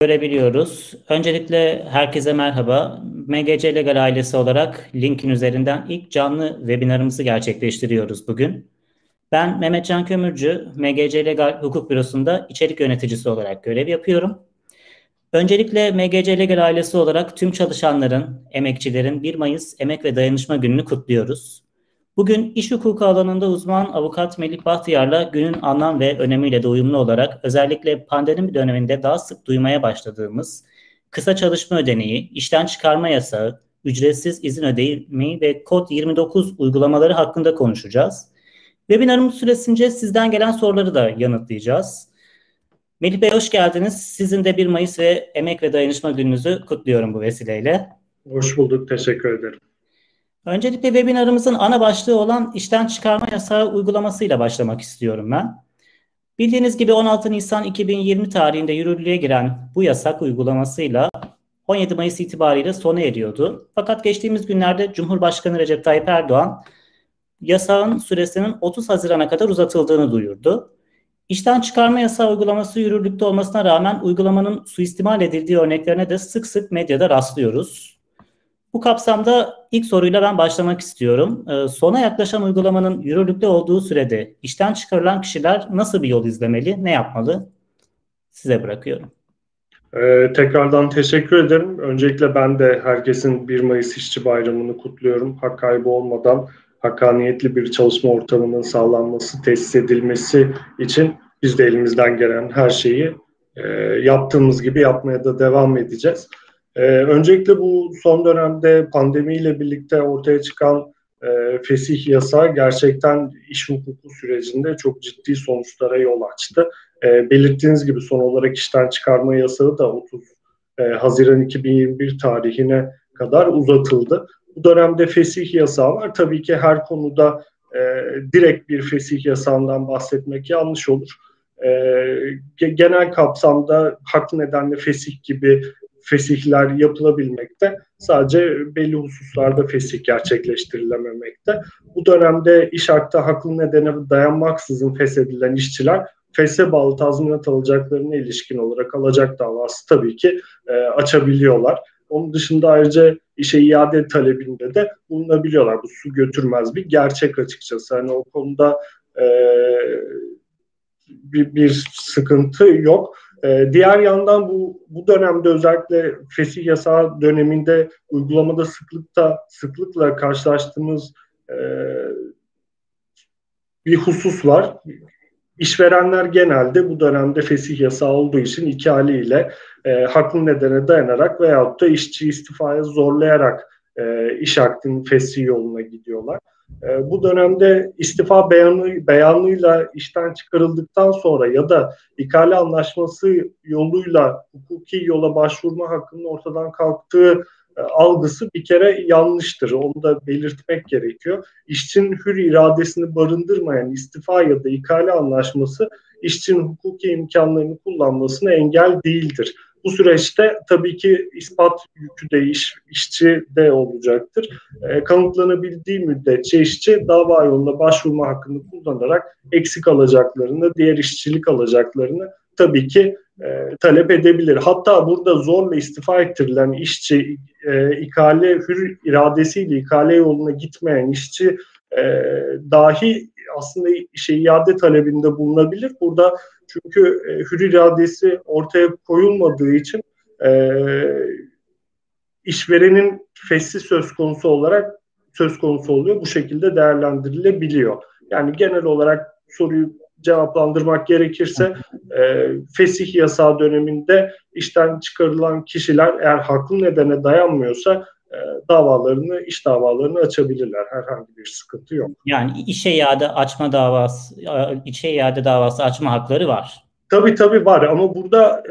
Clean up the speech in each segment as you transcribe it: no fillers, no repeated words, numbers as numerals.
görebiliyoruz. Öncelikle herkese merhaba. MGC Legal ailesi olarak LinkedIn üzerinden ilk canlı webinarımızı gerçekleştiriyoruz bugün. Ben Mehmet Can Kömürcü, MGC Legal Hukuk Bürosu'nda içerik yöneticisi olarak görev yapıyorum. Öncelikle MGC Legal ailesi olarak tüm çalışanların, emekçilerin 1 Mayıs Emek ve Dayanışma Günü'nü kutluyoruz. Bugün iş hukuku alanında uzman avukat Melih Bahtiyar'la günün anlam ve önemiyle de uyumlu olarak özellikle pandemi döneminde daha sık duymaya başladığımız kısa çalışma ödeneği, işten çıkarma yasağı, ücretsiz izin ödemi ve kod 29 uygulamaları hakkında konuşacağız. Webinarımız süresince sizden gelen soruları da yanıtlayacağız. Melih Bey hoş geldiniz. Sizin de 1 Mayıs ve Emek ve Dayanışma Gününüzü kutluyorum bu vesileyle. Hoş bulduk, teşekkür ederim. Öncelikle webinarımızın ana başlığı olan işten çıkarma yasağı uygulamasıyla başlamak istiyorum ben. Bildiğiniz gibi 16 Nisan 2020 tarihinde yürürlüğe giren bu yasak uygulamasıyla 17 Mayıs itibariyle sona eriyordu. Fakat geçtiğimiz günlerde Cumhurbaşkanı Recep Tayyip Erdoğan yasağın süresinin 30 Haziran'a kadar uzatıldığını duyurdu. İşten çıkarma yasağı uygulaması yürürlükte olmasına rağmen uygulamanın suistimal edildiği örneklerine de sık sık medyada rastlıyoruz. Bu kapsamda ilk soruyla ben başlamak istiyorum. Sona yaklaşan uygulamanın yürürlükte olduğu sürede işten çıkarılan kişiler nasıl bir yol izlemeli, ne yapmalı? Size bırakıyorum. Tekrardan teşekkür ederim. Öncelikle ben de herkesin 1 Mayıs İşçi Bayramı'nı kutluyorum. Hak kaybı olmadan hakkaniyetli bir çalışma ortamının sağlanması, tesis edilmesi için biz de elimizden gelen her şeyi yaptığımız gibi yapmaya da devam edeceğiz. Öncelikle bu son dönemde pandemiyle birlikte ortaya çıkan fesih yasağı gerçekten iş hukuku sürecinde çok ciddi sonuçlara yol açtı. Belirttiğiniz gibi son olarak işten çıkarma yasağı da 30 Haziran 2021 tarihine kadar uzatıldı. Bu dönemde fesih yasağı var. Tabii ki her konuda direkt bir fesih yasağından bahsetmek yanlış olur. Genel kapsamda haklı nedenle fesih gibi fesihler yapılabilmekte, sadece belli hususlarda fesih gerçekleştirilememekte. Bu dönemde iş hakta haklı nedene dayanmaksızın feshedilen işçiler feshe bağlı tazminat alacaklarına ilişkin olarak alacak davası tabii ki açabiliyorlar. Onun dışında ayrıca işe iade talebinde de bulunabiliyorlar. Bu su götürmez bir gerçek açıkçası. Yani o konuda bir sıkıntı yok. Diğer yandan bu dönemde özellikle fesih yasağı döneminde uygulamada sıklıkla karşılaştığımız bir husus var. İşverenler genelde bu dönemde fesih yasağı olduğu için iki haliyle haklı nedene dayanarak veyahut da işçiyi istifaya zorlayarak iş hakkının fesih yoluna gidiyorlar. Bu dönemde istifa beyanıyla işten çıkarıldıktan sonra ya da ikale anlaşması yoluyla hukuki yola başvurma hakkının ortadan kalktığı algısı bir kere yanlıştır. Onu da belirtmek gerekiyor. İşçinin hür iradesini barındırmayan istifa ya da ikale anlaşması işçinin hukuki imkanlarını kullanmasına engel değildir. Bu süreçte tabii ki ispat yükü de işçi de olacaktır. Kanıtlanabildiği müddetçe işçi dava yoluna başvurma hakkını kullanarak eksik alacaklarını, diğer işçilik alacaklarını tabii ki talep edebilir. Hatta burada zorla istifa ettirilen işçi, hür iradesiyle ikale yoluna gitmeyen işçi dahi aslında işe iade talebinde bulunabilir. Burada çünkü hür iradesi ortaya koyulmadığı için işverenin fesli söz konusu oluyor. Bu şekilde değerlendirilebiliyor. Yani genel olarak soruyu cevaplandırmak gerekirse fesih yasağı döneminde işten çıkarılan kişiler eğer haklı nedene dayanmıyorsa iş davalarını açabilirler. Herhangi bir sıkıntı yok. Yani işe iade davası açma hakları var. Tabii var ama burada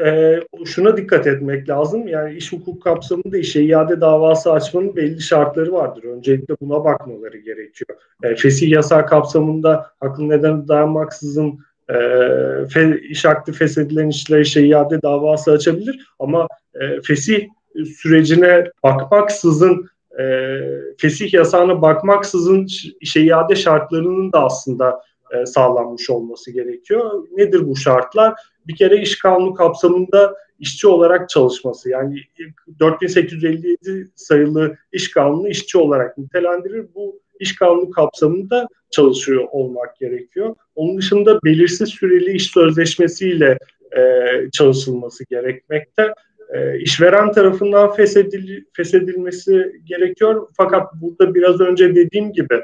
şuna dikkat etmek lazım. Yani iş hukuk kapsamında işe iade davası açmanın belli şartları vardır. Öncelikle buna bakmaları gerekiyor. Fesih yasağı kapsamında haklı nedene dayanmaksızın iş hakkı feshedilen işçiler işe iade davası açabilir ama fesih sürecine bakmaksızın, fesih yasağına bakmaksızın işe iade şartlarının da aslında sağlanmış olması gerekiyor. Nedir bu şartlar? Bir kere iş kanunu kapsamında işçi olarak çalışması, yani 4857 sayılı iş kanunu işçi olarak nitelendirir. Bu iş kanunu kapsamında çalışıyor olmak gerekiyor. Onun dışında belirsiz süreli iş sözleşmesiyle çalışılması gerekmekte. İşveren tarafından feshedilmesi gerekiyor. Fakat burada biraz önce dediğim gibi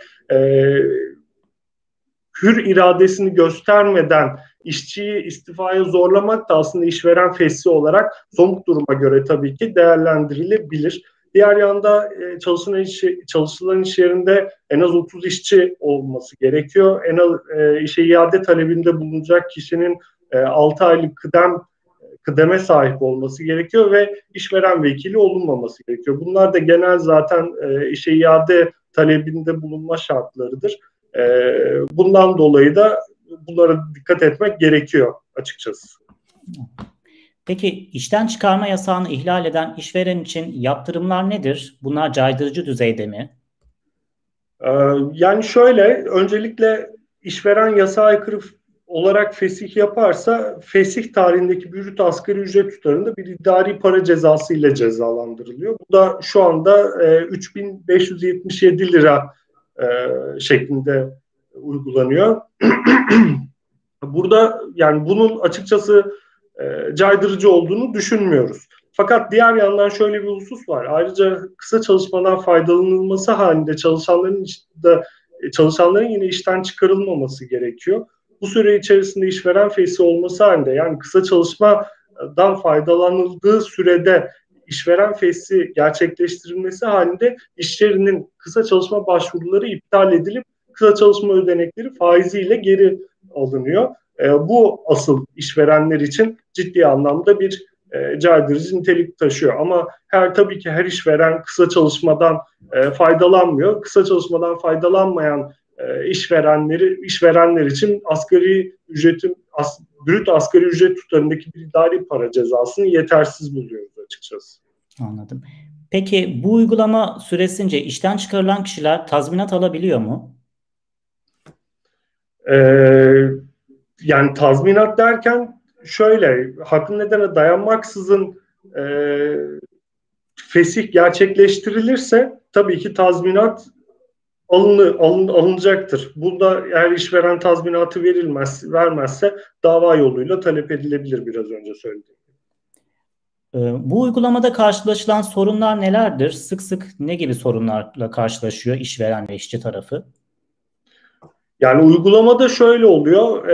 hür iradesini göstermeden işçiyi istifaya zorlamak da aslında işveren feshi olarak somut duruma göre tabii ki değerlendirilebilir. Diğer yanda çalışılan iş yerinde en az 30 işçi olması gerekiyor. En az işe iade talebinde bulunacak kişinin 6 aylık kıdeme sahip olması gerekiyor ve işveren vekili olunmaması gerekiyor. Bunlar da genel zaten işe iade talebinde bulunma şartlarıdır. Bundan dolayı da bunlara dikkat etmek gerekiyor açıkçası. Peki işten çıkarma yasağını ihlal eden işveren için yaptırımlar nedir? Bunlar caydırıcı düzeyde mi? Yani şöyle, öncelikle işveren yasağa aykırı olarak fesih yaparsa fesih tarihindeki bürüt asgari ücret tutarında bir idari para cezası ile cezalandırılıyor. Bu da şu anda 3577 lira şeklinde uygulanıyor. Burada yani bunun açıkçası caydırıcı olduğunu düşünmüyoruz. Fakat diğer yandan şöyle bir husus var. Ayrıca kısa çalışmadan faydalanılması halinde çalışanların yine işten çıkarılmaması gerekiyor. Bu süre içerisinde işveren feshi olması halinde, yani kısa çalışmadan faydalanıldığı sürede işveren feshi gerçekleştirilmesi halinde işçilerin kısa çalışma başvuruları iptal edilip kısa çalışma ödenekleri faiziyle geri alınıyor. Bu asıl işverenler için ciddi anlamda bir caydırıcı nitelik taşıyor. Ama tabii ki her işveren kısa çalışmadan faydalanmıyor. Kısa çalışmadan faydalanmayan işverenler için brüt asgari ücret tutarındaki bir idari para cezasını yetersiz buluyoruz açıkçası. Anladım. Peki bu uygulama süresince işten çıkarılan kişiler tazminat alabiliyor mu? Yani tazminat derken şöyle, haklı nedene dayanmaksızın fesih gerçekleştirilirse tabii ki tazminat alınacaktır. Bunda eğer işveren tazminatı vermezse dava yoluyla talep edilebilir, biraz önce söyledim. Bu uygulamada karşılaşılan sorunlar nelerdir? Sık sık ne gibi sorunlarla karşılaşıyor işveren ve işçi tarafı? Yani uygulamada şöyle oluyor.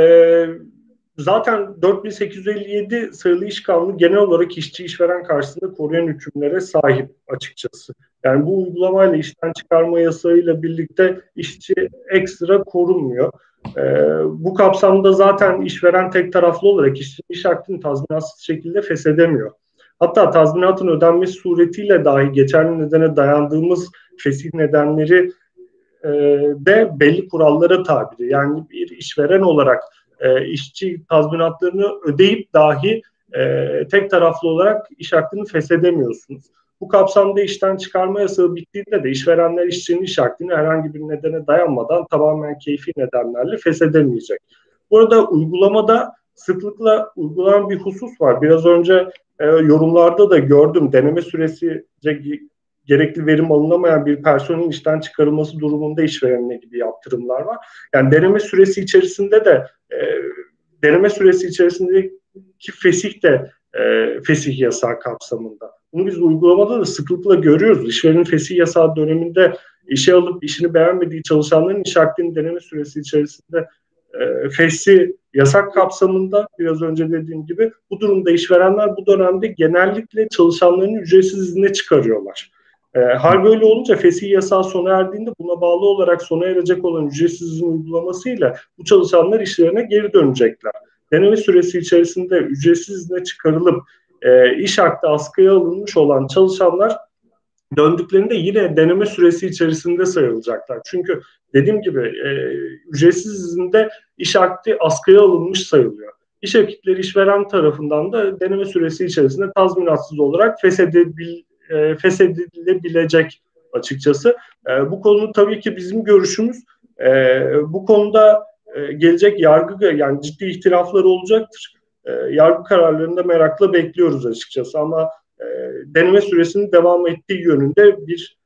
Zaten 4857 sayılı iş kanunu genel olarak işçi işveren karşısında koruyan hükümlere sahip açıkçası. Yani bu uygulamayla, işten çıkarma yasağıyla birlikte işçi ekstra korunmuyor. Bu kapsamda zaten işveren tek taraflı olarak işçinin iş hakkını tazminatsız şekilde feshedemiyor. Hatta tazminatın ödenmesi suretiyle dahi geçerli nedene dayandığımız fesih nedenleri de belli kurallara tabidir. Yani bir işveren olarak işçi tazminatlarını ödeyip dahi tek taraflı olarak iş hakkını feshedemiyorsunuz. Bu kapsamda işten çıkarma yasağı bittiğinde de işverenler işçinin iş hakkını herhangi bir nedene dayanmadan tamamen keyfi nedenlerle feshedemeyecek. Burada uygulamada sıklıkla uygulanan bir husus var. Biraz önce yorumlarda da gördüm. Deneme süresince gerekli verim alınamayan bir personelin işten çıkarılması durumunda işverenine gibi yaptırımlar var. Yani deneme süresi içerisinde de deneme süresi içerisindeki fesih de fesih yasağı kapsamında. Bunu biz uygulamada da sıklıkla görüyoruz. İşverenin fesih yasağı döneminde işe alıp işini beğenmediği çalışanların iş hakkının deneme süresi içerisinde fesih yasak kapsamında, biraz önce dediğim gibi, bu durumda işverenler bu dönemde genellikle çalışanların ücretsiz izne çıkarıyorlar. Hal böyle olunca fesih yasağı sona erdiğinde buna bağlı olarak sona erecek olan ücretsiz izin uygulamasıyla bu çalışanlar işlerine geri dönecekler. Deneme süresi içerisinde ücretsiz izne çıkarılıp iş hakkı askıya alınmış olan çalışanlar döndüklerinde yine deneme süresi içerisinde sayılacaklar. Çünkü dediğim gibi ücretsiz izinde iş hakkı askıya alınmış sayılıyor. İş ekipleri işveren tarafından da deneme süresi içerisinde tazminatsız olarak feshedilebilecek açıkçası. Bu konu tabii ki bizim görüşümüz. Bu konuda gelecek yargı, yani ciddi ihtilaflar olacaktır. yargı kararlarını da merakla bekliyoruz açıkçası, ama deneme süresinin devam ettiği yönünde bir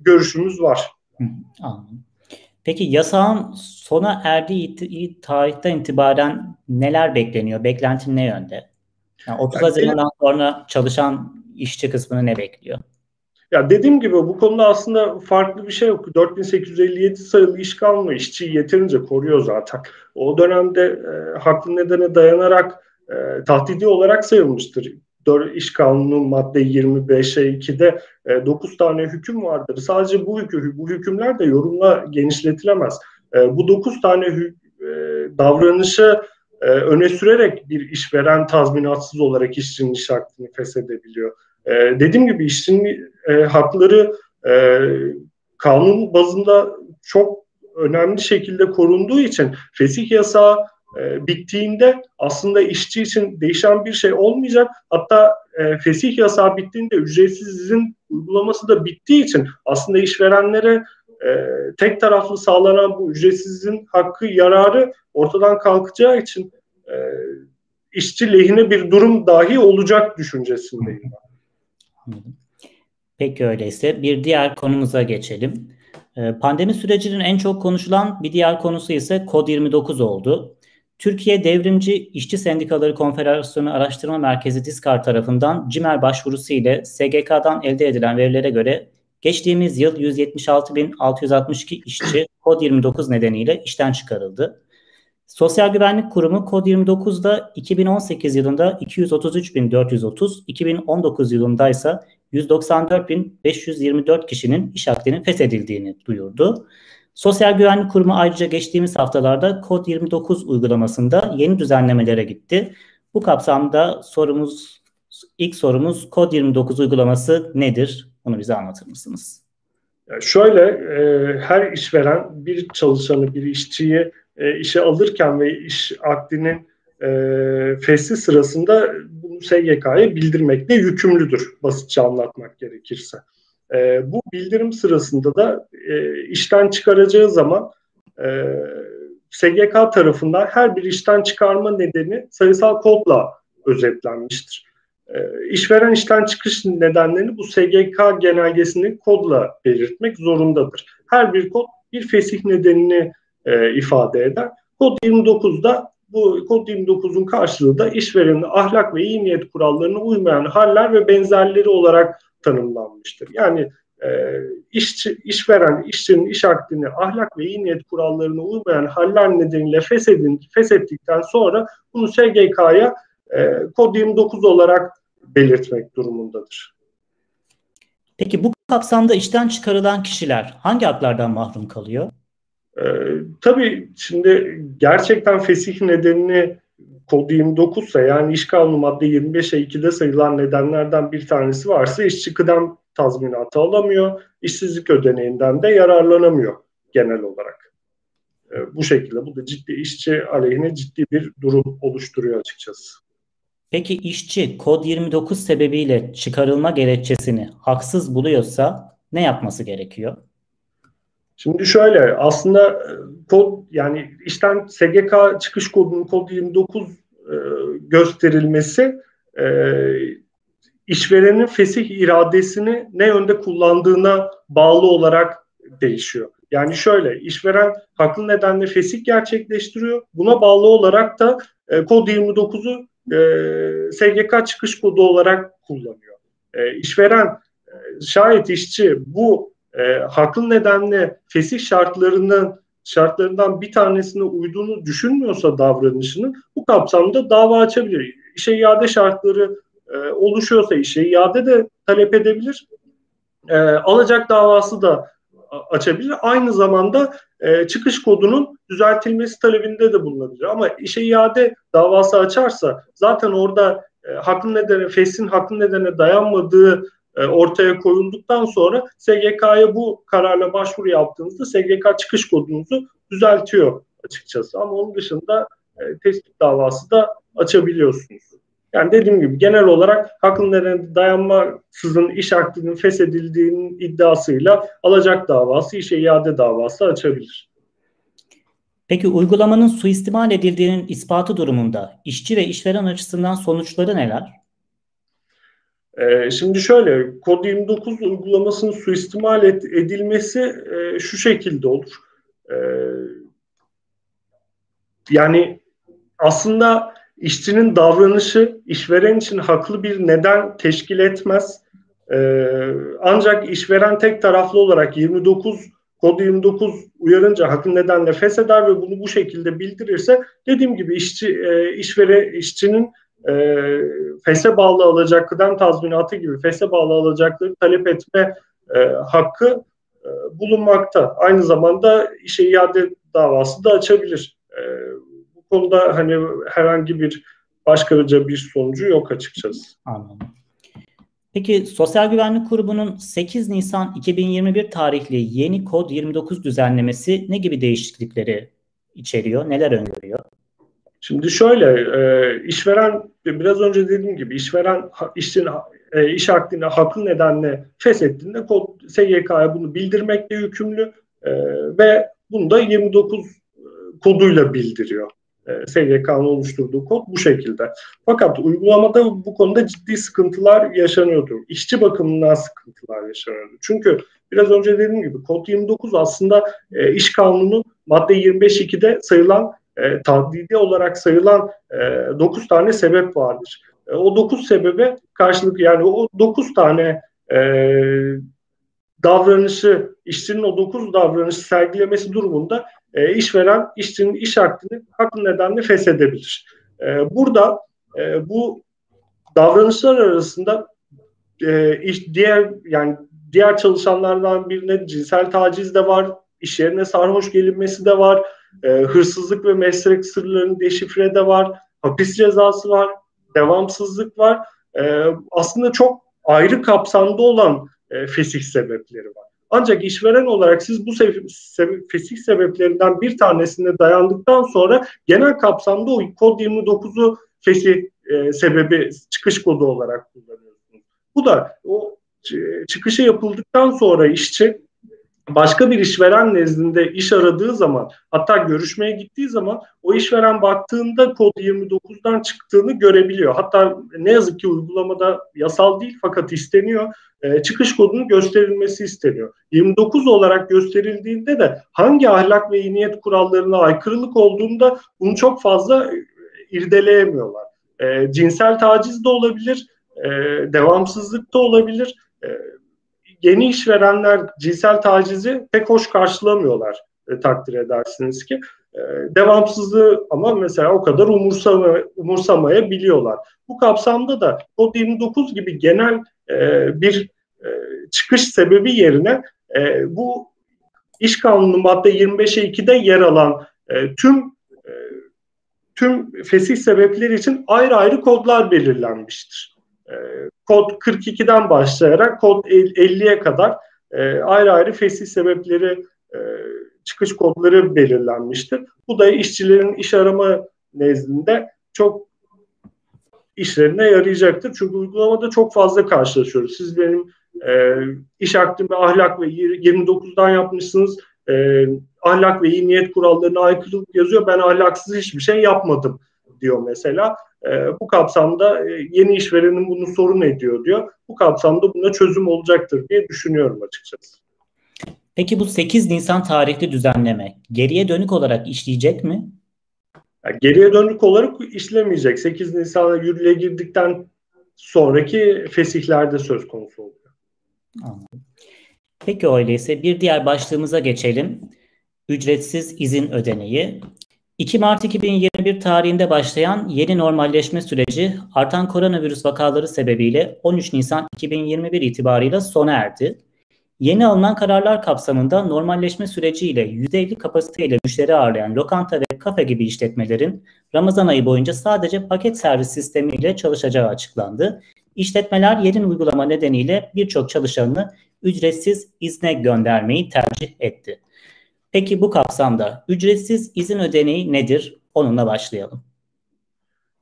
görüşümüz var. Anladım. Peki yasağın sona erdiği tarihten itibaren neler bekleniyor? Beklentin ne yönde? Yani 30 Haziran'dan sonra çalışan işçi kısmını ne bekliyor? Ya dediğim gibi bu konuda aslında farklı bir şey yok. 4857 sayılı iş kanunu işçiyi yeterince koruyor zaten. O dönemde haklı nedene dayanarak tahdidi olarak sayılmıştır. İş kanunu madde 25'e 2'de 9 tane hüküm vardır. Sadece bu hükümler de yorumla genişletilemez. Bu 9 tane davranışı öne sürerek bir işveren tazminatsız olarak işçinin iş hakkını feshedebiliyor. Dediğim gibi işçinin hakları kanun bazında çok önemli şekilde korunduğu için fesih yasağı bittiğinde aslında işçi için değişen bir şey olmayacak. Hatta fesih yasağı bittiğinde ücretsiz izin uygulaması da bittiği için aslında işverenlere tek taraflı sağlanan bu ücretsiz izin hakkı yararı ortadan kalkacağı için işçi lehine bir durum dahi olacak düşüncesindeyim. Peki öyleyse bir diğer konumuza geçelim. Pandemi sürecinin en çok konuşulan bir diğer konusu ise Kod 29 oldu. Türkiye Devrimci İşçi Sendikaları Konfederasyonu Araştırma Merkezi DİSKAR tarafından CİMER başvurusu ile SGK'dan elde edilen verilere göre geçtiğimiz yıl 176.662 işçi Kod 29 nedeniyle işten çıkarıldı. Sosyal Güvenlik Kurumu Kod 29'da 2018 yılında 233.430, 2019 yılında ise 194.524 kişinin iş akdinin feshedildiğini duyurdu. Sosyal Güvenlik Kurumu ayrıca geçtiğimiz haftalarda Kod 29 uygulamasında yeni düzenlemelere gitti. Bu kapsamda ilk sorumuz Kod 29 uygulaması nedir? Bunu bize anlatır mısınız? Şöyle, her işveren bir çalışanı, bir işçiyi işe alırken ve iş akdinin feshi sırasında bunu SGK'ya bildirmekle yükümlüdür, basitçe anlatmak gerekirse. Bu bildirim sırasında da işten çıkaracağı zaman SGK tarafından her bir işten çıkarma nedeni sayısal kodla özetlenmiştir. İşveren işten çıkış nedenlerini bu SGK genelgesini kodla belirtmek zorundadır. Her bir kod bir fesih nedenini ifade eder. Kod 29'da bu Kod 29'un karşılığı da işverenin ahlak ve iyi niyet kurallarına uymayan haller ve benzerleri olarak tanımlanmıştır. Yani işveren işçinin iş akdini ahlak ve iyi niyet kurallarına uymayan haller nedeniyle feshettikten sonra bunu SGK'ya Kod 29 olarak belirtmek durumundadır. Peki bu kapsamda işten çıkarılan kişiler hangi haklardan mahrum kalıyor? Tabii şimdi gerçekten fesih nedenini Kod 29 ise, yani İş Kanunu madde 25'e 2'de sayılan nedenlerden bir tanesi varsa işçi kıdem tazminatı alamıyor, işsizlik ödeneğinden de yararlanamıyor genel olarak. Bu şekilde bu da ciddi işçi aleyhine ciddi bir durum oluşturuyor açıkçası. Peki işçi Kod 29 sebebiyle çıkarılma gerekçesini haksız buluyorsa ne yapması gerekiyor? Şimdi şöyle, aslında kod, yani işten SGK çıkış kodunun Kod 29 gösterilmesi işverenin fesih iradesini ne yönde kullandığına bağlı olarak değişiyor. Yani şöyle, işveren haklı nedenle fesih gerçekleştiriyor. Buna bağlı olarak da Kod 29'u SGK çıkış kodu olarak kullanıyor. İşveren şayet işçi bu haklı nedenle fesih şartlarından bir tanesine uyduğunu düşünmüyorsa davranışını, bu kapsamda dava açabilir. İşe iade şartları oluşuyorsa işe iade de talep edebilir. Alacak davası da açabilir. Aynı zamanda çıkış kodunun düzeltilmesi talebinde de bulunabilir. Ama işe iade davası açarsa zaten orada haklı nedene, feshin haklı nedene dayanmadığı ortaya koyulduktan sonra SGK'ya bu kararla başvuru yaptığınızda SGK çıkış kodunuzu düzeltiyor açıkçası. Ama onun dışında tespit davası da açabiliyorsunuz. Yani dediğim gibi genel olarak haklı nedene dayanmasızın iş akdinin feshedildiğinin iddiasıyla alacak davası, işe iade davası açabilir. Peki uygulamanın suistimal edildiğinin ispatı durumunda işçi ve işveren açısından sonuçları neler? Şimdi şöyle, Kod 29 uygulamasının suistimal edilmesi şu şekilde olur. Yani aslında işçinin davranışı işveren için haklı bir neden teşkil etmez. Ancak işveren tek taraflı olarak Kod 29 uyarınca hakkın nedenle fesheder ve bunu bu şekilde bildirirse, dediğim gibi işçinin fese bağlı alacak kıdem tazminatı gibi fese bağlı alacakları talep etme hakkı bulunmakta. Aynı zamanda işe iade davası da açabilir. Bu konuda hani herhangi bir başkaca bir sonucu yok açıkçası. Anladım. Peki Sosyal Güvenlik Kurumu'nun 8 Nisan 2021 tarihli yeni Kod 29 düzenlemesi ne gibi değişiklikleri içeriyor, neler öngörüyor? Şimdi şöyle, işveren, biraz önce dediğim gibi, işveren iş hakkını haklı nedenle feshettiğinde SGK'ya bunu bildirmekle yükümlü ve bunu da 29 koduyla bildiriyor. SGK'nın oluşturduğu kod bu şekilde. Fakat uygulamada bu konuda ciddi sıkıntılar yaşanıyordu. İşçi bakımından sıkıntılar yaşanıyordu. Çünkü biraz önce dediğim gibi Kod 29 aslında İş Kanunu madde 25.2'de sayılan tadidi olarak sayılan 9 tane sebep vardır. O 9 sebebe karşılık, yani o 9 tane davranışı, işçinin o 9 davranışı sergilemesi durumunda işveren işçinin iş hakkını haklı nedenle feshedebilir. Burada bu davranışlar arasında diğer çalışanlardan birine cinsel taciz de var, iş yerine sarhoş gelinmesi de var, hırsızlık ve meslek sırlarının deşifre de var, hapis cezası var, devamsızlık var. Aslında çok ayrı kapsamda olan fesih sebepleri var. Ancak işveren olarak siz bu fesih sebeplerinden bir tanesine dayandıktan sonra genel kapsamda o Kod 29'u fesih sebebi çıkış kodu olarak kullanıyorsunuz. Bu da o çıkışı yapıldıktan sonra işçi başka bir işveren nezdinde iş aradığı zaman, hatta görüşmeye gittiği zaman o işveren baktığında Kod 29'dan çıktığını görebiliyor. Hatta ne yazık ki uygulamada yasal değil fakat isteniyor. Çıkış kodunun gösterilmesi isteniyor. 29 olarak gösterildiğinde de hangi ahlak ve iyi niyet kurallarına aykırılık olduğunda bunu çok fazla irdeleyemiyorlar. Cinsel taciz de olabilir, devamsızlık da olabilir. Yeni işverenler cinsel tacizi pek hoş karşılamıyorlar takdir edersiniz ki. Devamsızlığı ama mesela o kadar umursamayabiliyorlar. Bu kapsamda da Kod 29 gibi genel bir çıkış sebebi yerine bu İş Kanunu madde 25'e 2'de yer alan tüm fesih sebepleri için ayrı ayrı kodlar belirlenmiştir. Kod 42'den başlayarak Kod 50'ye kadar ayrı ayrı fesih sebepleri, çıkış kodları belirlenmiştir. Bu da işçilerin iş arama nezdinde çok işlerine yarayacaktır. Çünkü uygulamada çok fazla karşılaşıyoruz. Siz benim iş hakkımda ahlak ve 29'dan yapmışsınız. Ahlak ve iyi niyet kurallarına aykırılık yazıyor. Ben ahlaksız hiçbir şey yapmadım diyor mesela. Bu kapsamda yeni işverenin bunu sorun ediyor diyor. Bu kapsamda buna çözüm olacaktır diye düşünüyorum açıkçası. Peki bu 8 Nisan tarihli düzenleme geriye dönük olarak işleyecek mi? Yani geriye dönük olarak işlemeyecek. 8 Nisan'a yürürlüğe girdikten sonraki fesihlerde söz konusu oluyor. Anladım. Peki öyleyse bir diğer başlığımıza geçelim. Ücretsiz izin ödeneği. 2 Mart 2021 tarihinde başlayan yeni normalleşme süreci artan koronavirüs vakaları sebebiyle 13 Nisan 2021 itibarıyla sona erdi. Yeni alınan kararlar kapsamında normalleşme süreciyle %50 kapasiteyle müşteri ağırlayan lokanta ve kafe gibi işletmelerin Ramazan ayı boyunca sadece paket servis sistemiyle çalışacağı açıklandı. İşletmeler yeni uygulama nedeniyle birçok çalışanını ücretsiz izne göndermeyi tercih etti. Peki bu kapsamda ücretsiz izin ödeneği nedir? Onunla başlayalım.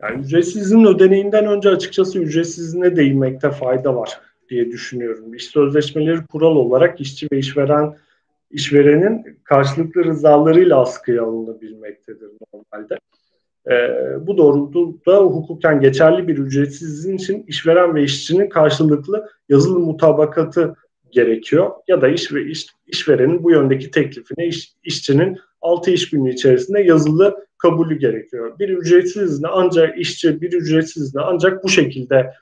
Yani ücretsiz izin ödeneğinden önce açıkçası ücretsiz izine değinmekte fayda var diye düşünüyorum. İş sözleşmeleri kural olarak işçi ve işveren işverenin karşılıklı rızalarıyla askıya alınabilmektedir normalde. Bu doğrultuda hukuken geçerli bir ücretsizliğin için işveren ve işçinin karşılıklı yazılı mutabakatı gerekiyor ya da işverenin bu yöndeki teklifine işçinin 6 iş günü içerisinde yazılı kabulü gerekiyor. Bir ücretsiz izne ancak işçi bir ücretsiz izne ancak bu şekilde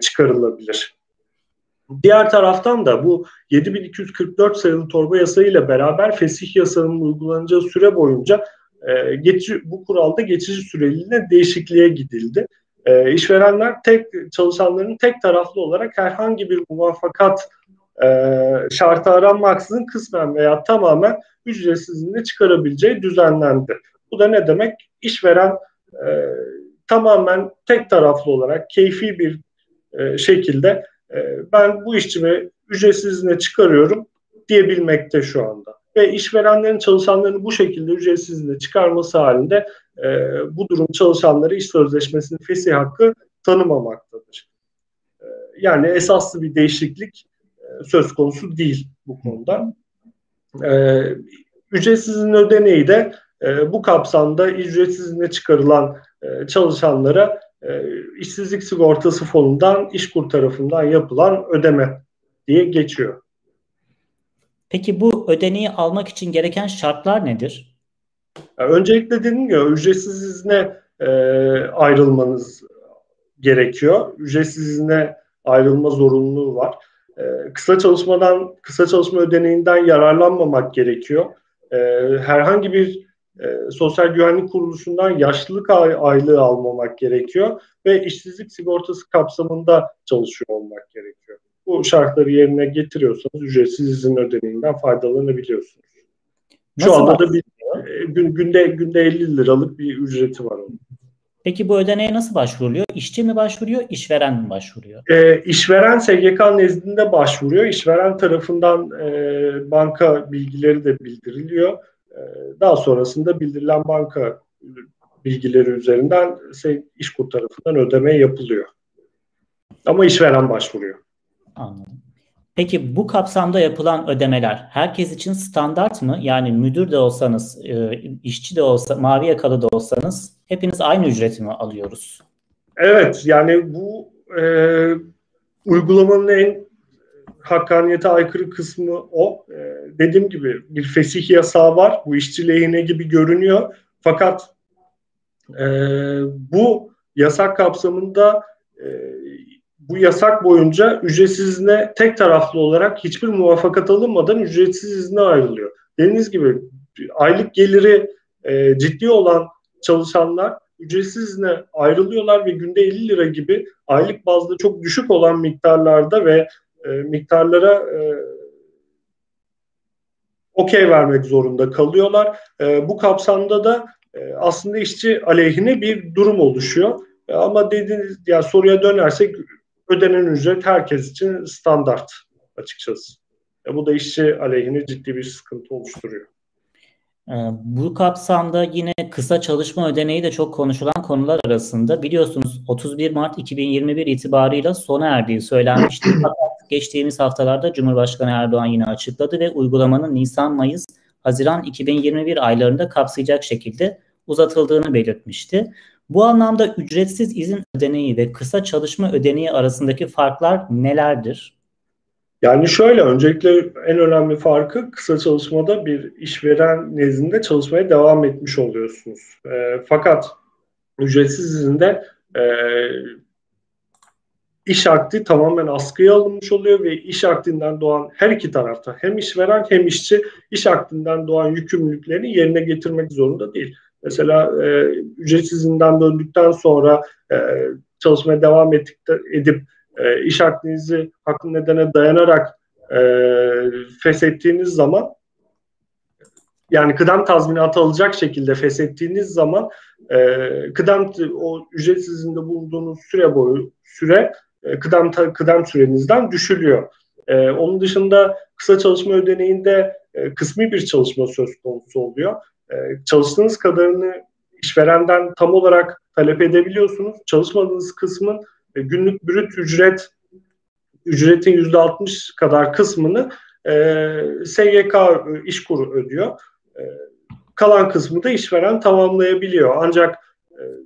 çıkarılabilir. Diğer taraftan da bu 7244 sayılı torba yasayla beraber fesih yasanın uygulanacağı süre boyunca bu kuralda geçici süreliğine değişikliğe gidildi. İşverenler çalışanların tek taraflı olarak herhangi bir muvaffakat şartı aranmaksızın kısmen veya tamamen ücretsizliğini çıkarabileceği düzenlendi. Bu da ne demek? İşveren tamamen tek taraflı olarak keyfi bir şekilde ben bu işçimi ücretsizliğine çıkarıyorum diyebilmekte şu anda. Ve işverenlerin çalışanlarını bu şekilde ücretsizliğine çıkarması halinde bu durum çalışanları iş sözleşmesinin fesih hakkı tanımamaktadır. Yani esaslı bir değişiklik söz konusu değil bu konuda. Ücretsizliğin ödeneği de bu kapsamda ücretsizliğine çıkarılan çalışanlara işsizlik sigortası fonundan İŞKUR tarafından yapılan ödeme diye geçiyor. Peki bu ödeneği almak için gereken şartlar nedir? Yani öncelikle dediğim gibi ücretsiz izne ayrılmanız gerekiyor. Ücretsiz izne ayrılma zorunluluğu var. Kısa çalışma ödeneğinden yararlanmamak gerekiyor. Herhangi bir sosyal güvenlik kuruluşundan yaşlılık aylığı almamak gerekiyor ve işsizlik sigortası kapsamında çalışıyor olmak gerekiyor. Bu şartları yerine getiriyorsanız ücretsiz izin ödeneğinden faydalanabiliyorsunuz. Şu anda da bir günde 50 liralık bir ücreti var onun. Peki bu ödeneğe nasıl başvuruluyor? İşçi mi başvuruyor, işveren mi başvuruyor? İşveren SGK nezdinde başvuruyor. İşveren tarafından banka bilgileri de bildiriliyor. Daha sonrasında bildirilen banka bilgileri üzerinden İŞKUR tarafından ödeme yapılıyor. Ama işveren başvuruyor. Anladım. Peki bu kapsamda yapılan ödemeler herkes için standart mı? Yani müdür de olsanız, işçi de olsa, mavi yakalı da olsanız hepiniz aynı ücreti mi alıyoruz? Evet, yani bu uygulamanın en hakkaniyete aykırı kısmı o. Dediğim gibi bir fesih yasağı var. Bu işçi lehine gibi görünüyor. Fakat bu yasak kapsamında bu yasak boyunca ücretsiz izne tek taraflı olarak hiçbir muvaffakat alınmadan ücretsiz izne ayrılıyor. Dediğiniz gibi aylık geliri ciddi olan çalışanlar ücretsiz izne ayrılıyorlar ve günde 50 lira gibi aylık bazda çok düşük olan miktarlarda ve miktarlara okey vermek zorunda kalıyorlar. Bu kapsamda da aslında işçi aleyhine bir durum oluşuyor. Ama dediğiniz yani soruya dönersek ödenen ücret herkes için standart açıkçası. Bu da işçi aleyhine ciddi bir sıkıntı oluşturuyor. Bu kapsamda yine kısa çalışma ödeneği de çok konuşulan konular arasında. Biliyorsunuz 31 Mart 2021 itibarıyla sona erdiği söylenmişti. Geçtiğimiz haftalarda Cumhurbaşkanı Erdoğan yine açıkladı ve uygulamanın Nisan, Mayıs, Haziran 2021 aylarında kapsayacak şekilde uzatıldığını belirtmişti. Bu anlamda ücretsiz izin ödeneği ve kısa çalışma ödeneği arasındaki farklar nelerdir? Yani şöyle, öncelikle en önemli farkı kısa çalışmada bir işveren nezdinde çalışmaya devam etmiş oluyorsunuz. Fakat ücretsiz izinde iş akdi tamamen askıya alınmış oluyor ve iş akdinden doğan her iki tarafta hem işveren hem işçi iş akdinden doğan yükümlülüklerini yerine getirmek zorunda değil. Mesela ücretsiz izinden döndükten sonra çalışmaya devam edip iş akdinizi haklı nedene dayanarak feshettiğiniz zaman, yani kıdem tazminatı alacak şekilde feshettiğiniz zaman o ücretsiz izinde bulunduğunuz süre kıdem sürenizden düşülüyor. Onun dışında kısa çalışma ödeneğinde kısmi bir çalışma söz konusu oluyor. Çalıştığınız kadarını işverenden tam olarak talep edebiliyorsunuz. Çalışmadığınız kısmın günlük brüt ücretin %60 kadar kısmını SGK İŞKUR ödüyor. Kalan kısmı da işveren tamamlayabiliyor. Ancak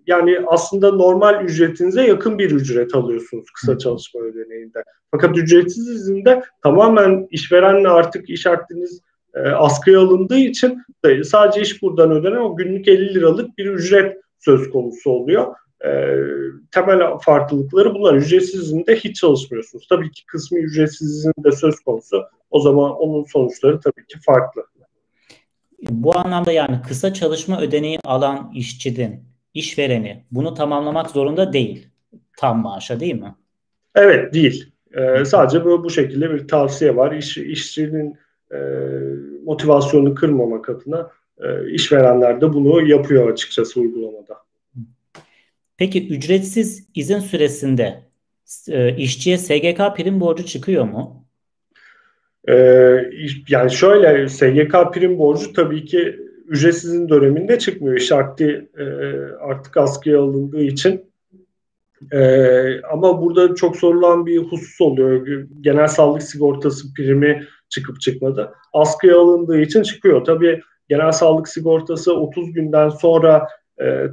yani aslında normal ücretinize yakın bir ücret alıyorsunuz kısa çalışma ödeneğinde. Fakat ücretsiz izinde tamamen işverenle artık iş akdiniz askıya alındığı için sadece İŞKUR'dan ödenen o günlük 50 liralık bir ücret söz konusu oluyor. Temel farklılıkları bunlar. Ücretsiz izinde hiç çalışmıyorsunuz. Tabii ki kısmi ücretsiz izinde söz konusu. O zaman onun sonuçları tabii ki farklı. Bu anlamda yani kısa çalışma ödeneği alan işçinin işvereni bunu tamamlamak zorunda değil. Tam maaşa değil mi? Evet değil. Sadece bu şekilde bir tavsiye var. İşçinin motivasyonunu kırmamak adına işverenler de bunu yapıyor açıkçası uygulamada. Peki ücretsiz izin süresinde işçiye SGK prim borcu çıkıyor mu? Yani şöyle, SGK prim borcu tabii ki ücretsizin döneminde çıkmıyor. İş akdi artık askıya alındığı için. Ama burada çok sorulan bir husus oluyor. Genel sağlık sigortası primi çıkıp çıkmadı. Askıya alındığı için çıkıyor. Tabii genel sağlık sigortası 30 günden sonra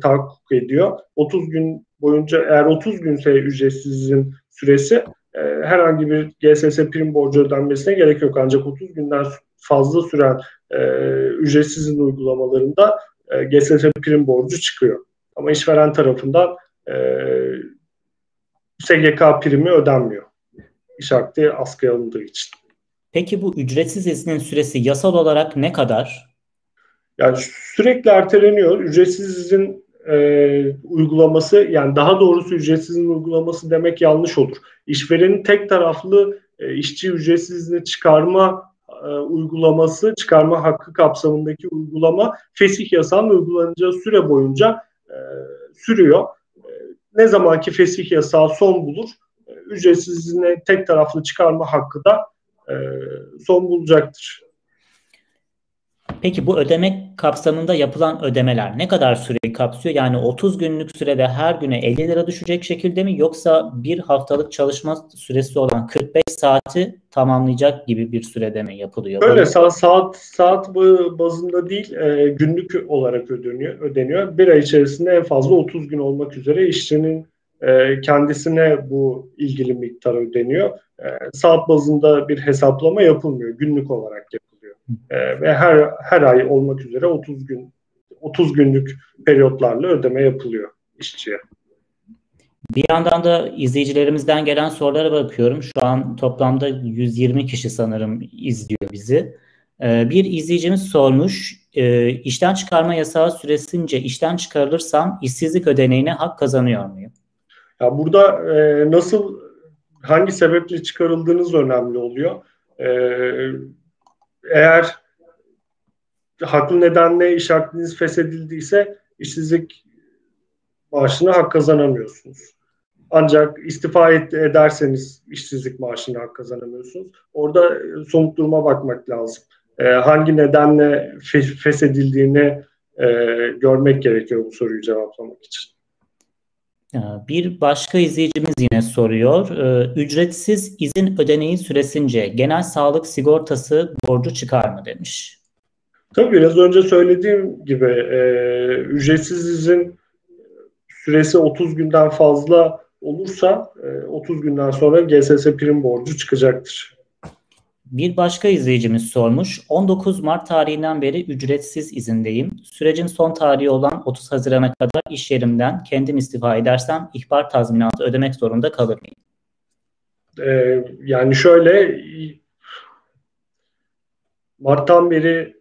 tahakkuk ediyor. 30 gün boyunca, eğer 30 günse ücretsizin süresi, herhangi bir GSS prim borcu ödenmesine gerek yok. Ancak 30 günden fazla süren ücretsizin uygulamalarında GSS prim borcu çıkıyor. Ama işveren tarafından SGK primi ödenmiyor. İş akdi askıya alındığı için. Peki bu ücretsiz iznin süresi yasal olarak ne kadar? Yani sürekli erteleniyor. Ücretsiz izin uygulaması, yani daha doğrusu ücretsiz izin uygulaması demek yanlış olur. İşverenin tek taraflı işçi ücretsiz izni çıkarma uygulaması, çıkarma hakkı kapsamındaki uygulama fesih yasanın uygulanacağı süre boyunca sürüyor. Ne zamanki fesih yasağı son bulur, ücretsiz izni tek taraflı çıkarma hakkı da son bulacaktır. Peki bu ödeme kapsamında yapılan ödemeler ne kadar süreyi kapsıyor? Yani 30 günlük sürede her güne 50 lira düşecek şekilde mi, yoksa bir haftalık çalışma süresi olan 45 saati tamamlayacak gibi bir sürede mi yapılıyor? Böyle saat bazında değil, günlük olarak ödeniyor. Bir ay içerisinde en fazla 30 gün olmak üzere işçinin kendisine bu ilgili miktar ödeniyor. Saat bazında bir hesaplama yapılmıyor, günlük olarak yapılıyor. Ve her ay olmak üzere 30 günlük periyotlarla ödeme yapılıyor işçiye. Bir yandan da izleyicilerimizden gelen sorulara bakıyorum. Şu an toplamda 120 kişi sanırım izliyor bizi. Bir izleyicimiz sormuş, işten çıkarma yasağı süresince işten çıkarılırsam işsizlik ödeneğine hak kazanıyor muyum? Ya burada hangi sebeple çıkarıldığınız önemli oluyor. Eğer haklı nedenle iş akdiniz feshedildiyse işsizlik maaşına hak kazanamıyorsunuz. Ancak istifa ederseniz işsizlik maaşına hak kazanamıyorsunuz. Orada somut duruma bakmak lazım. Hangi nedenle feshedildiğini görmek gerekiyor bu soruyu cevaplamak için. Bir başka izleyicimiz yine soruyor. Ücretsiz izin ödeneği süresince genel sağlık sigortası borcu çıkar mı demiş. Tabii biraz önce söylediğim gibi ücretsiz izin süresi 30 günden fazla olursa 30 günden sonra GSS prim borcu çıkacaktır. Bir başka izleyicimiz sormuş. 19 Mart tarihinden beri ücretsiz izindeyim. Sürecin son tarihi olan 30 Haziran'a kadar iş yerimden kendim istifa edersem ihbar tazminatı ödemek zorunda kalır mıyım? Yani şöyle, Mart'tan beri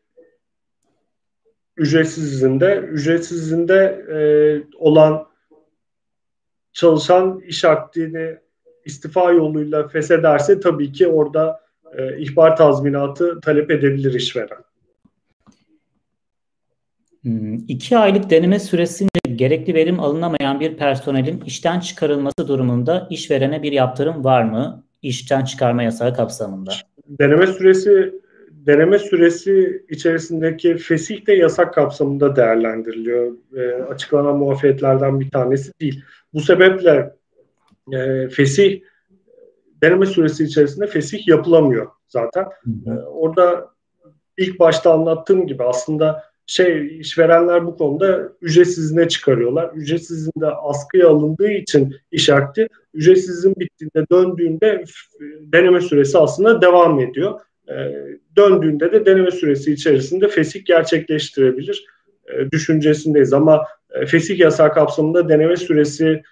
ücretsiz izinde olan çalışan iş akdini istifa yoluyla feshederse tabii ki orada ihbar tazminatı talep edebilir işveren. 2 aylık deneme süresince gerekli verim alınamayan bir personelin işten çıkarılması durumunda işverene bir yaptırım var mı işten çıkarma yasağı kapsamında? Deneme süresi içerisindeki fesih de yasak kapsamında değerlendiriliyor. Açıklanan muafiyetlerden bir tanesi değil. Bu sebeple fesih deneme süresi içerisinde fesih yapılamıyor zaten. Orada ilk başta anlattığım gibi aslında işverenler bu konuda ücretsizine çıkarıyorlar. Ücretsizin de askıya alındığı için iş akti, ücretsizin bittiğinde döndüğünde deneme süresi aslında devam ediyor. Döndüğünde de deneme süresi içerisinde fesih gerçekleştirebilir düşüncesindeyiz. Ama fesih yasağı kapsamında deneme süresi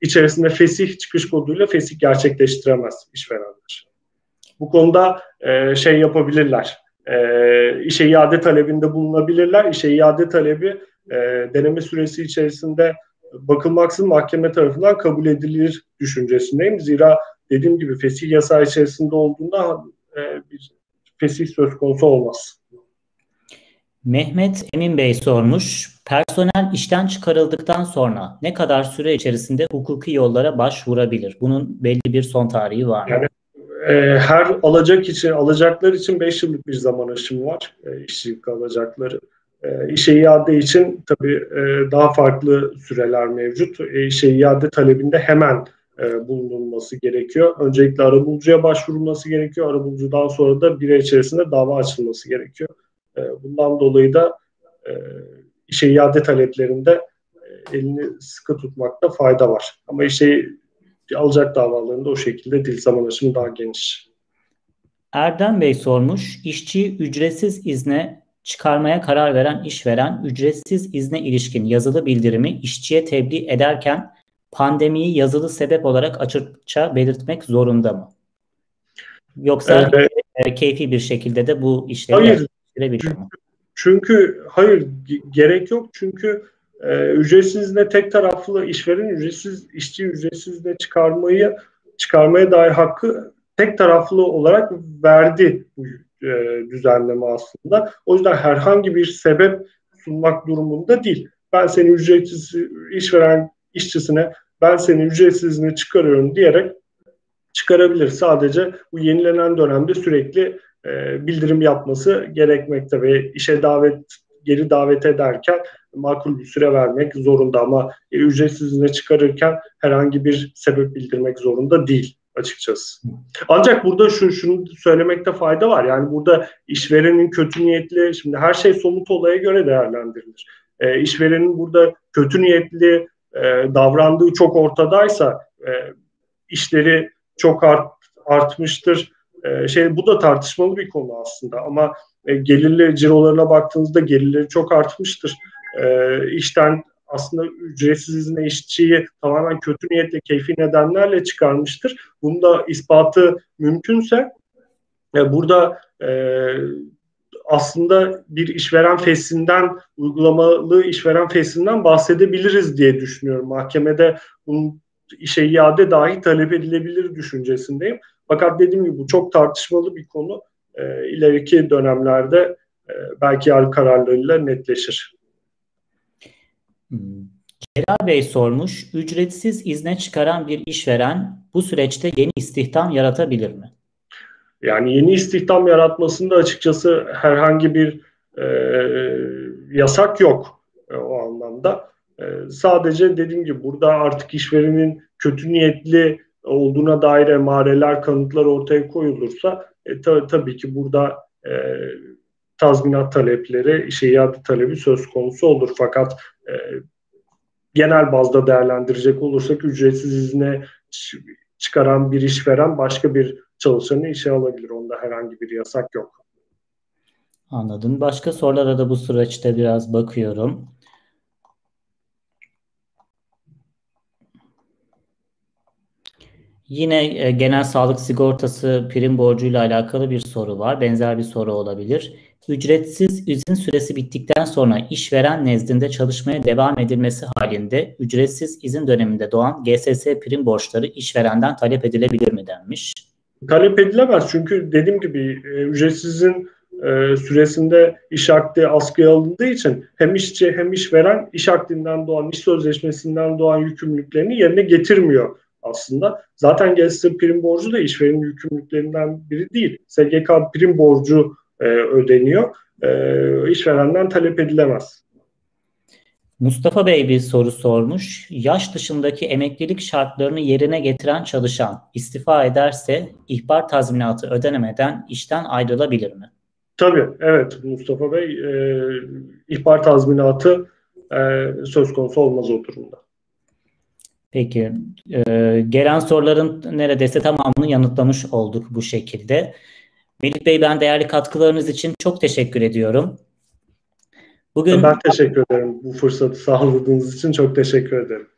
içerisinde fesih çıkış koduyla fesih gerçekleştiremez işverenler. Bu konuda yapabilirler. İşe iade talebinde bulunabilirler. İşe iade talebi deneme süresi içerisinde bakılmaksızın mahkeme tarafından kabul edilir düşüncesindeyim. Zira dediğim gibi fesih yasağı içerisinde olduğunda bir fesih söz konusu olmaz. Mehmet Emin Bey sormuş. Personel işten çıkarıldıktan sonra ne kadar süre içerisinde hukuki yollara başvurabilir? Bunun belli bir son tarihi var mı? Yani her alacaklar için 5 yıllık bir zaman aşımı var. İşçilik alacakları. İşe iade için tabii daha farklı süreler mevcut. İşe iade talebinde hemen bulunulması gerekiyor. Öncelikle arabulucuya başvurulması gerekiyor. Arabulucudan sonra da bir ay içerisinde dava açılması gerekiyor. Bundan dolayı da işe iade taleplerinde elini sıkı tutmakta fayda var. Ama alacak davalarında o şekilde dil zaman aşımı daha geniş. Erdem Bey sormuş, işçi ücretsiz izne çıkarmaya karar veren işveren ücretsiz izne ilişkin yazılı bildirimi işçiye tebliğ ederken pandemiyi yazılı sebep olarak açıkça belirtmek zorunda mı? Yoksa keyfi bir şekilde de bu işleri girebilir mi? Çünkü hayır, gerek yok. Çünkü ücretsizle tek taraflı işveren işçi ücretsizle çıkarmaya dair hakkı tek taraflı olarak verdi düzenleme aslında. O yüzden herhangi bir sebep sunmak durumunda değil. Ben seni ücretsiz, işveren işçisine ben seni ücretsizini çıkarıyorum diyerek çıkarabilir. Sadece bu yenilenen dönemde sürekli bildirim yapması gerekmekte ve işe geri davet ederken makul bir süre vermek zorunda, ama ücretsizliğine çıkarırken herhangi bir sebep bildirmek zorunda değil açıkçası. Ancak burada şunu söylemekte fayda var. Yani burada işverenin kötü niyetli, şimdi her şey somut olaya göre değerlendirilir. İşverenin burada kötü niyetli davrandığı çok ortadaysa işleri çok artmıştır. Bu da tartışmalı bir konu aslında, ama gelirleri, cirolarına baktığınızda gelirleri çok artmıştır. İşten aslında ücretsiz izne işçiyi tamamen kötü niyetle, keyfi nedenlerle çıkarmıştır. Bunun da ispatı mümkünse burada aslında bir işveren fesinden, uygulamalı işveren fesinden bahsedebiliriz diye düşünüyorum. Mahkemede bunun işe iade dahi talep edilebilir düşüncesindeyim. Fakat dediğim gibi bu çok tartışmalı bir konu. İleriki dönemlerde belki yargı kararlarıyla netleşir. Celal Bey sormuş, ücretsiz izne çıkaran bir işveren bu süreçte yeni istihdam yaratabilir mi? Yani yeni istihdam yaratmasında açıkçası herhangi bir yasak yok o anlamda. Sadece dediğim gibi burada artık işverenin kötü niyetli olduğuna dair emareler, kanıtlar ortaya koyulursa tabii ki burada tazminat talepleri, işe iade talebi söz konusu olur. Fakat genel bazda değerlendirecek olursak ücretsiz izne çıkaran bir işveren başka bir çalışanı işe alabilir. Onda herhangi bir yasak yok. Anladım. Başka sorulara da bu süreçte biraz bakıyorum. Yine genel sağlık sigortası prim borcuyla alakalı bir soru var. Benzer bir soru olabilir. Ücretsiz izin süresi bittikten sonra işveren nezdinde çalışmaya devam edilmesi halinde ücretsiz izin döneminde doğan GSS prim borçları işverenden talep edilebilir mi denmiş? Talep edilemez, çünkü dediğim gibi ücretsizin süresinde iş akdi askıya alındığı için hem işçi hem işveren iş akdinden doğan, iş sözleşmesinden doğan yükümlülüklerini yerine getirmiyor aslında. Zaten GSS prim borcu da işverenin yükümlülüklerinden biri değil. SGK prim borcu ödeniyor. İşverenden talep edilemez. Mustafa Bey bir soru sormuş. Yaş dışındaki emeklilik şartlarını yerine getiren çalışan istifa ederse ihbar tazminatı ödenemeden işten ayrılabilir mi? Tabii, evet Mustafa Bey. İhbar tazminatı söz konusu olmaz o durumda. Peki. Gelen soruların neredeyse tamamını yanıtlamış olduk bu şekilde. Melih Bey, ben değerli katkılarınız için çok teşekkür ediyorum. Bugün, ben teşekkür ederim. Bu fırsatı sağladığınız için çok teşekkür ederim.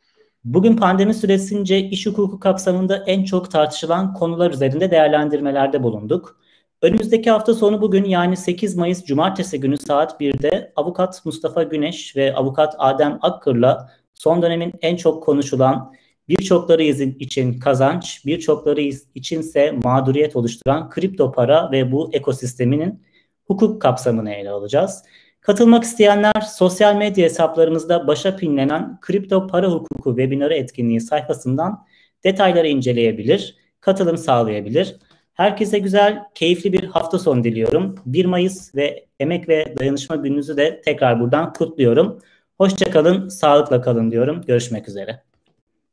Bugün pandemi süresince iş hukuku kapsamında en çok tartışılan konular üzerinde değerlendirmelerde bulunduk. Önümüzdeki hafta sonu bugün, yani 8 Mayıs Cumartesi günü saat 1'de avukat Mustafa Güneş ve avukat Adem Akkır'la son dönemin en çok konuşulan, birçokları için kazanç, birçokları içinse mağduriyet oluşturan kripto para ve bu ekosisteminin hukuk kapsamını ele alacağız. Katılmak isteyenler sosyal medya hesaplarımızda başa pinlenen kripto para hukuku webinarı etkinliği sayfasından detayları inceleyebilir, katılım sağlayabilir. Herkese güzel, keyifli bir hafta sonu diliyorum. 1 Mayıs ve Emek ve Dayanışma Gününüzü de tekrar buradan kutluyorum. Hoşça kalın, sağlıkla kalın diyorum. Görüşmek üzere.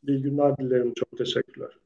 İyi günler dilerim. Çok teşekkürler.